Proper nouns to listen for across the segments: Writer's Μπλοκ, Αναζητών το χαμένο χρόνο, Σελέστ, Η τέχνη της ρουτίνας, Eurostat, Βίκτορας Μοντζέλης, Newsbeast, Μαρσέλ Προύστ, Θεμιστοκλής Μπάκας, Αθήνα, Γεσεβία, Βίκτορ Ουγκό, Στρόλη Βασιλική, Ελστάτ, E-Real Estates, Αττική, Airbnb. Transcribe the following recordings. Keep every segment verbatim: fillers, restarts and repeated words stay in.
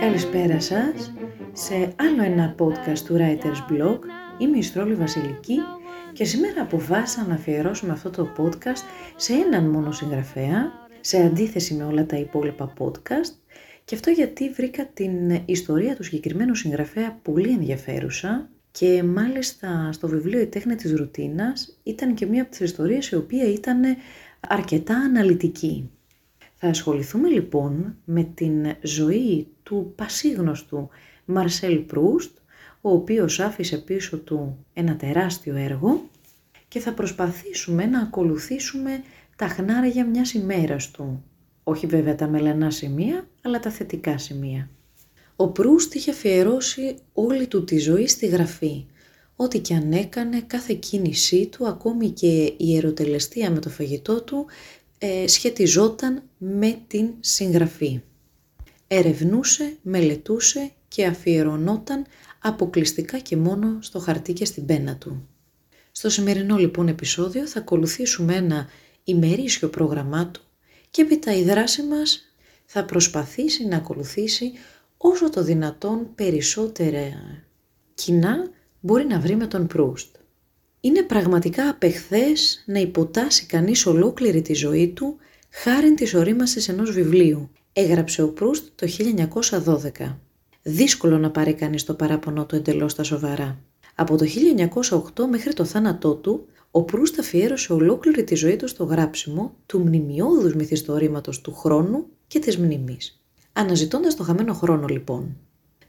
Καλησπέρα σας σε άλλο ένα podcast του Writer's Blog. Είμαι η Στρόλη Βασιλική και σήμερα αποφάσισα να αφιερώσουμε αυτό το podcast σε έναν μόνο συγγραφέα, σε αντίθεση με όλα τα υπόλοιπα podcast, και αυτό γιατί βρήκα την ιστορία του συγκεκριμένου συγγραφέα πολύ ενδιαφέρουσα. Και μάλιστα στο βιβλίο «Η τέχνη της ρουτίνας» ήταν και μία από τις ιστορίες η οποία ήταν αρκετά αναλυτική. Θα ασχοληθούμε λοιπόν με την ζωή του πασίγνωστου Μαρσέλ Προύστ, ο οποίος άφησε πίσω του ένα τεράστιο έργο, και θα προσπαθήσουμε να ακολουθήσουμε τα χνάρια μιας ημέρας του. Όχι βέβαια τα μελανά σημεία, αλλά τα θετικά σημεία. Ο Προύστ είχε αφιερώσει όλη του τη ζωή στη γραφή. Ό,τι και αν έκανε, κάθε κίνησή του, ακόμη και η ερωτελεστία με το φαγητό του, ε, σχετιζόταν με την συγγραφή. Ερευνούσε, μελετούσε και αφιερωνόταν αποκλειστικά και μόνο στο χαρτί και στην πένα του. Στο σημερινό λοιπόν επεισόδιο θα ακολουθήσουμε ένα ημερήσιο πρόγραμμά του και έπειτα η δράση μας θα προσπαθήσει να ακολουθήσει όσο το δυνατόν περισσότερα κοινά μπορεί να βρει με τον Προύστ. Είναι πραγματικά απεχθές να υποτάσει κανείς ολόκληρη τη ζωή του χάριν της ορίμασης ενός βιβλίου, έγραψε ο Προύστ το χίλια εννιακόσια δώδεκα. Δύσκολο να πάρει κανείς το παράπονο του εντελώς στα σοβαρά. Από το χίλια εννιακόσια οκτώ μέχρι το θάνατό του, ο Προύστ αφιέρωσε ολόκληρη τη ζωή του στο γράψιμο του μνημιώδους μυθιστορήματος του χρόνου και της μνήμης. Αναζητώντας το χαμένο χρόνο λοιπόν,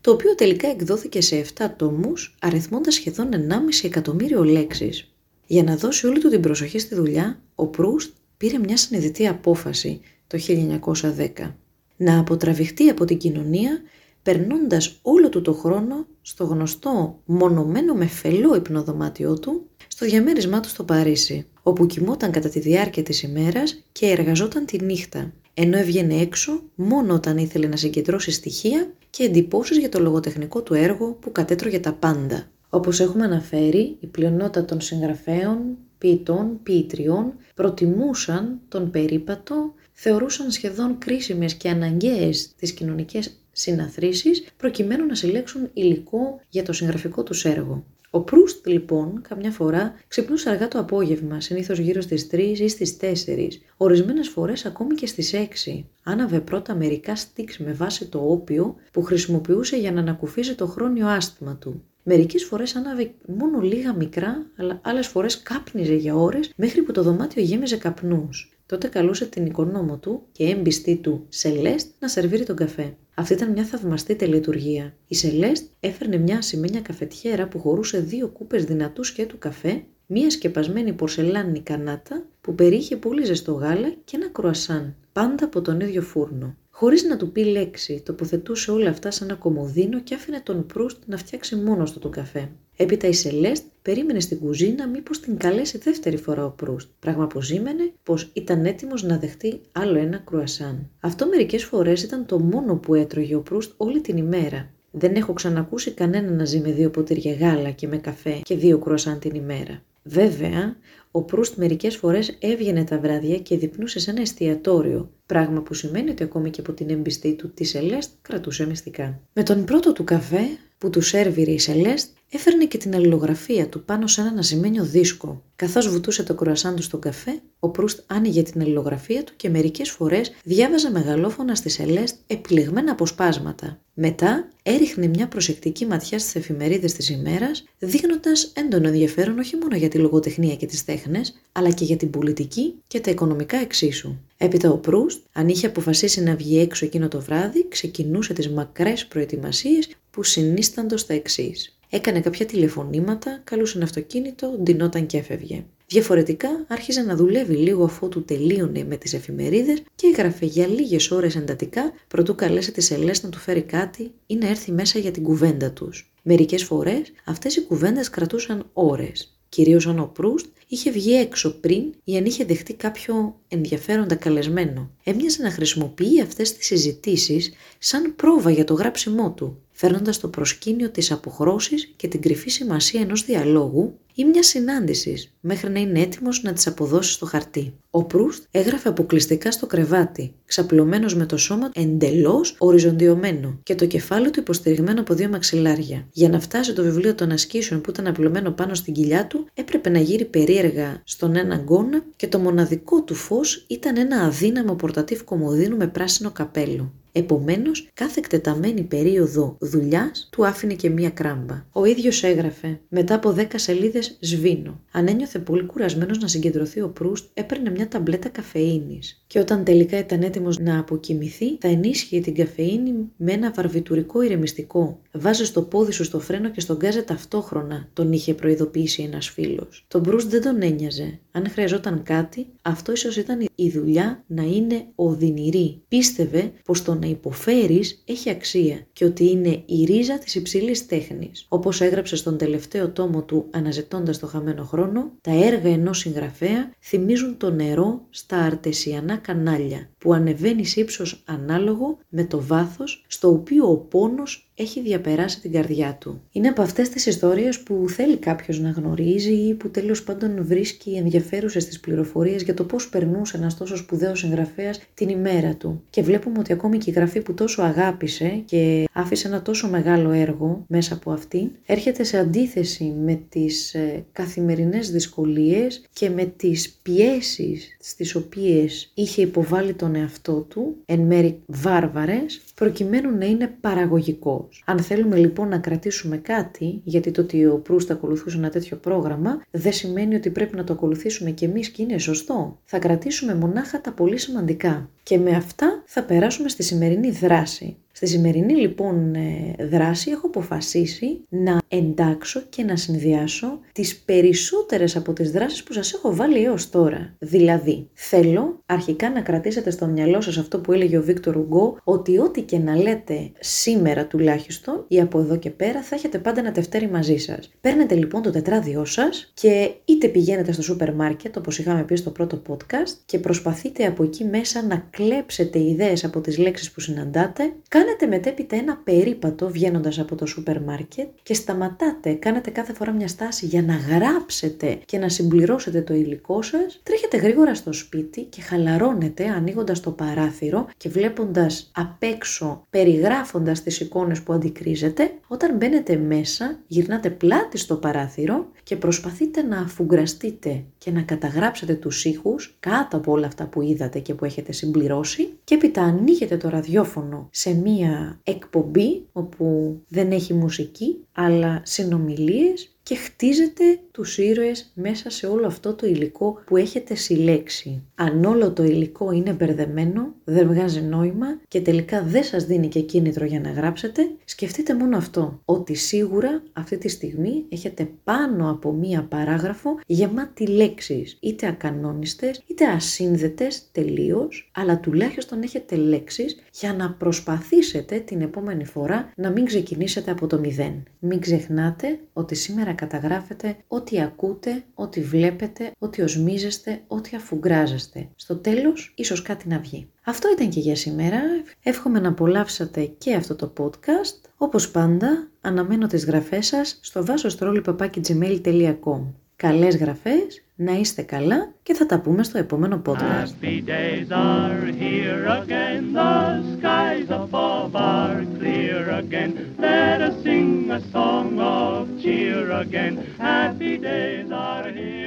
το οποίο τελικά εκδόθηκε σε επτά τόμους, αριθμώντας σχεδόν ενάμιση εκατομμύριο λέξεις. Για να δώσει όλη του την προσοχή στη δουλειά, ο Προύστ πήρε μια συνειδητή απόφαση το χίλια εννιακόσια δέκα. Να αποτραβηχτεί από την κοινωνία, περνώντας όλο του το χρόνο στο γνωστό μονωμένο με φελό υπνοδωμάτιό του, στο διαμέρισμά του στο Παρίσι, όπου κοιμόταν κατά τη διάρκεια της ημέρας και εργαζόταν τη νύχτα, ενώ έβγαινε έξω μόνο όταν ήθελε να συγκεντρώσει στοιχεία και εντυπώσεις για το λογοτεχνικό του έργο που κατέτρωγε τα πάντα. Όπως έχουμε αναφέρει, η πλειονότητα των συγγραφέων, ποιητών, ποιητριών προτιμούσαν τον περίπατο, θεωρούσαν σχεδόν κρίσιμες και αναγκαίες τις κοινωνικές συναθρήσεις προκειμένου να συλλέξουν υλικό για το συγγραφικό τους έργο. Ο Προύστ λοιπόν καμιά φορά ξυπνούσε αργά το απόγευμα, συνήθως γύρω στις τρεις ή στις τέσσερις, ορισμένες φορές ακόμη και στις έξι. Άναβε πρώτα μερικά στίξ με βάση το όπιο που χρησιμοποιούσε για να ανακουφίζει το χρόνιο άσθμα του. Μερικές φορές άναβε μόνο λίγα μικρά, αλλά άλλες φορές κάπνιζε για ώρες μέχρι που το δωμάτιο γέμιζε καπνούς. Τότε καλούσε την οικονόμο του και έμπιστή του Σελέστ να σερβίρει τον καφέ. Αυτή ήταν μια θαυμαστή τελετουργία. Η Σελέστ έφερνε μια ασημένια καφετιέρα που χωρούσε δύο κούπες δυνατού σκέτου καφέ, μια σκεπασμένη πορσελάνη κανάτα που περιείχε πολύ ζεστό γάλα και ένα κρουασάν, πάντα από τον ίδιο φούρνο. Χωρίς να του πει λέξη, τοποθετούσε όλα αυτά σαν ένα κομοδίνο και άφηνε τον Προύστ να φτιάξει μόνος του τον καφέ. Έπειτα η Σελέστ περίμενε στην κουζίνα μήπως την καλέσει δεύτερη φορά ο Προύστ, πράγμα που σήμαινε πως ήταν έτοιμος να δεχτεί άλλο ένα κρουασάν. Αυτό μερικές φορές ήταν το μόνο που έτρωγε ο Προύστ όλη την ημέρα. Δεν έχω ξανακούσει κανένα να ζει με δύο ποτήρια γάλα και με καφέ και δύο κρουασάν την ημέρα. Βέβαια, ο Προύστ μερικές φορές έβγαινε τα βράδια και δειπνούσε σε ένα εστιατόριο, πράγμα που σημαίνει ότι ακόμη και από την εμπιστή του τη Σελέστ κρατούσε μυστικά. Με τον πρώτο του καφέ που του σέρβιρε η Σελέστ, έφερνε και την αλληλογραφία του πάνω σε ένα αναζημένιο δίσκο. Καθώς βουτούσε το κρουασάν του στον καφέ, ο Προύστ άνοιγε την αλληλογραφία του και μερικές φορές διάβαζε μεγαλόφωνα στη Σελέστ επιλεγμένα αποσπάσματα. Μετά έριχνε μια προσεκτική ματιά στις εφημερίδες της ημέρας, δείχνοντας έντονο ενδιαφέρον όχι μόνο για τη λογοτεχνία και τις τέχνες, αλλά και για την πολιτική και τα οικονομικά εξίσου. Έπειτα ο Προύστ, αν είχε αποφασίσει να βγει έξω εκείνο το βράδυ, ξεκινούσε τις μακρές προετοιμασίες που συνίσταντος τα εξής. Έκανε κάποια τηλεφωνήματα, καλούσε ένα αυτοκίνητο, ντυνόταν και έφευγε. Διαφορετικά άρχιζε να δουλεύει λίγο αφότου τελείωνε με τις εφημερίδες και έγραφε για λίγες ώρες εντατικά προτού καλέσει τη Σελέστ να του φέρει κάτι ή να έρθει μέσα για την κουβέντα τους. Μερικές φορές αυτές οι κουβέντες κρατούσαν ώρες. Κυρίως αν ο Προύστ είχε βγει έξω πριν ή αν είχε δεχτεί κάποιο ενδιαφέροντα καλεσμένο. Έμοιαζε να χρησιμοποιεί αυτές τις συζητήσεις σαν πρόβα για το γράψιμό του. φέρνοντας στο προσκήνιο τις αποχρώσεις και την κρυφή σημασία ενός διαλόγου ή μιας συνάντησης, μέχρι να είναι έτοιμος να τις αποδώσει στο χαρτί. Ο Προύστ έγραφε αποκλειστικά στο κρεβάτι, ξαπλωμένος με το σώμα εντελώς οριζοντιωμένο και το κεφάλι του υποστηριγμένο από δύο μαξιλάρια. Για να φτάσει το βιβλίο των ασκήσεων που ήταν απλωμένο πάνω στην κοιλιά του, έπρεπε να γύρει περίεργα στον έναν γόνα και το μοναδικό του φως ήταν ένα αδύναμο πορτατίφ κομοδίνου με πράσινο καπέλο. Επομένως, κάθε εκτεταμένη περίοδο δουλειάς του άφηνε και μία κράμπα. Ο ίδιος έγραφε: μετά από δέκα σελίδες σβήνω. Αν ένιωθε πολύ κουρασμένος να συγκεντρωθεί ο Προύστ, έπαιρνε μια ταμπλέτα καφεΐνης. Και όταν τελικά ήταν έτοιμος να αποκοιμηθεί, θα ενίσχυε την καφεΐνη με ένα βαρβιτουρικό ηρεμιστικό. Βάζε το πόδι σου στο φρένο και στον γκάζε ταυτόχρονα, τον είχε προειδοποιήσει ένας φίλος. Τον Προύστ δεν τον ένοιαζε. Αν χρειαζόταν κάτι, αυτό ίσως ήταν η δουλειά να είναι οδυνηρή. Πίστευε πως το να υποφέρεις έχει αξία και ότι είναι η ρίζα της υψηλής τέχνης. Όπως έγραψε στον τελευταίο τόμο του «Αναζητώντας το χαμένο χρόνο», τα έργα ενός συγγραφέα θυμίζουν το νερό στα αρτεσιανά κανάλια που ανεβαίνει σε ύψος ανάλογο με το βάθος στο οποίο ο πόνος έχει διαπεράσει την καρδιά του. Είναι από αυτές τις ιστορίες που θέλει κάποιος να γνωρίζει ή που τέλος πάντων βρίσκει ενδιαφέρουσες τις πληροφορίες για το πώς περνούσε ένας τόσο σπουδαίος συγγραφέας την ημέρα του. Και βλέπουμε ότι ακόμη και η γραφή που τόσο αγάπησε και άφησε ένα τόσο μεγάλο έργο μέσα από αυτή, έρχεται σε αντίθεση με τις ε, καθημερινές δυσκολίες και με τις πιέσεις στις οποίες είχε υποβάλει τον εαυτό του, εν μέρει βάρβαρες, προκειμένου να είναι παραγωγικό. Αν θέλουμε λοιπόν να κρατήσουμε κάτι, γιατί το ότι ο Προύστ ακολουθούσε ένα τέτοιο πρόγραμμα, δεν σημαίνει ότι πρέπει να το ακολουθήσουμε κι εμείς και είναι σωστό. Θα κρατήσουμε μονάχα τα πολύ σημαντικά. Και με αυτά θα περάσουμε στη σημερινή δράση. Στη σημερινή λοιπόν δράση έχω αποφασίσει να εντάξω και να συνδυάσω τις περισσότερες από τις δράσεις που σας έχω βάλει έως τώρα. Δηλαδή, θέλω αρχικά να κρατήσετε στο μυαλό σας αυτό που έλεγε ο Βίκτορ Ουγκό, ότι ό,τι και να λέτε σήμερα τουλάχιστον ή από εδώ και πέρα θα έχετε πάντα ένα τευτέρι μαζί σας. Παίρνετε λοιπόν το τετράδιό σας και είτε πηγαίνετε στο σούπερ μάρκετ, όπως είχαμε πει στο πρώτο podcast, και προσπαθείτε από εκεί μέσα να κλέψετε ιδέες από τις λέξεις που συναντάτε. Κάνετε μετέπειτα ένα περίπατο βγαίνοντας από το σούπερ μάρκετ και σταματάτε, κάνετε κάθε φορά μια στάση για να γράψετε και να συμπληρώσετε το υλικό σας, τρέχετε γρήγορα στο σπίτι και χαλαρώνετε ανοίγοντας το παράθυρο και βλέποντας απ' έξω, περιγράφοντας τις εικόνες που αντικρίζετε. Όταν μπαίνετε μέσα, γυρνάτε πλάτη στο παράθυρο και προσπαθείτε να αφουγκραστείτε και να καταγράψετε τους ήχους κάτω από όλα αυτά που είδατε και που έχετε συμπληρώσει και έπειτα ανοίγετε το ραδιόφωνο σε μία εκπομπή όπου δεν έχει μουσική αλλά συνομιλίες και χτίζετε τους ήρωες μέσα σε όλο αυτό το υλικό που έχετε συλλέξει. Αν όλο το υλικό είναι μπερδεμένο, δεν βγάζει νόημα και τελικά δεν σας δίνει και κίνητρο για να γράψετε, σκεφτείτε μόνο αυτό, ότι σίγουρα αυτή τη στιγμή έχετε πάνω από μία παράγραφο γεμάτη λέξεις, είτε ακανόνιστες, είτε ασύνδετες τελείως, αλλά τουλάχιστον έχετε λέξεις για να προσπαθήσετε την επόμενη φορά να μην ξεκινήσετε από το μηδέν. Μην ξεχνάτε ότι σήμερα καταγράφετε ό,τι ακούτε, ό,τι βλέπετε, ό,τι οσμίζεστε, ό,τι αφουγκράζεστε. Στο τέλος, ίσως κάτι να βγει. Αυτό ήταν και για σήμερα. Εύχομαι να απολαύσατε και αυτό το podcast. Όπως πάντα, αναμένω τις γραφές σας στο βάσο στρόλι παπάκι τζι μέιλ τελεία κομ. Καλές γραφές, να είστε καλά και θα τα πούμε στο επόμενο podcast. Song of cheer again, happy days are here.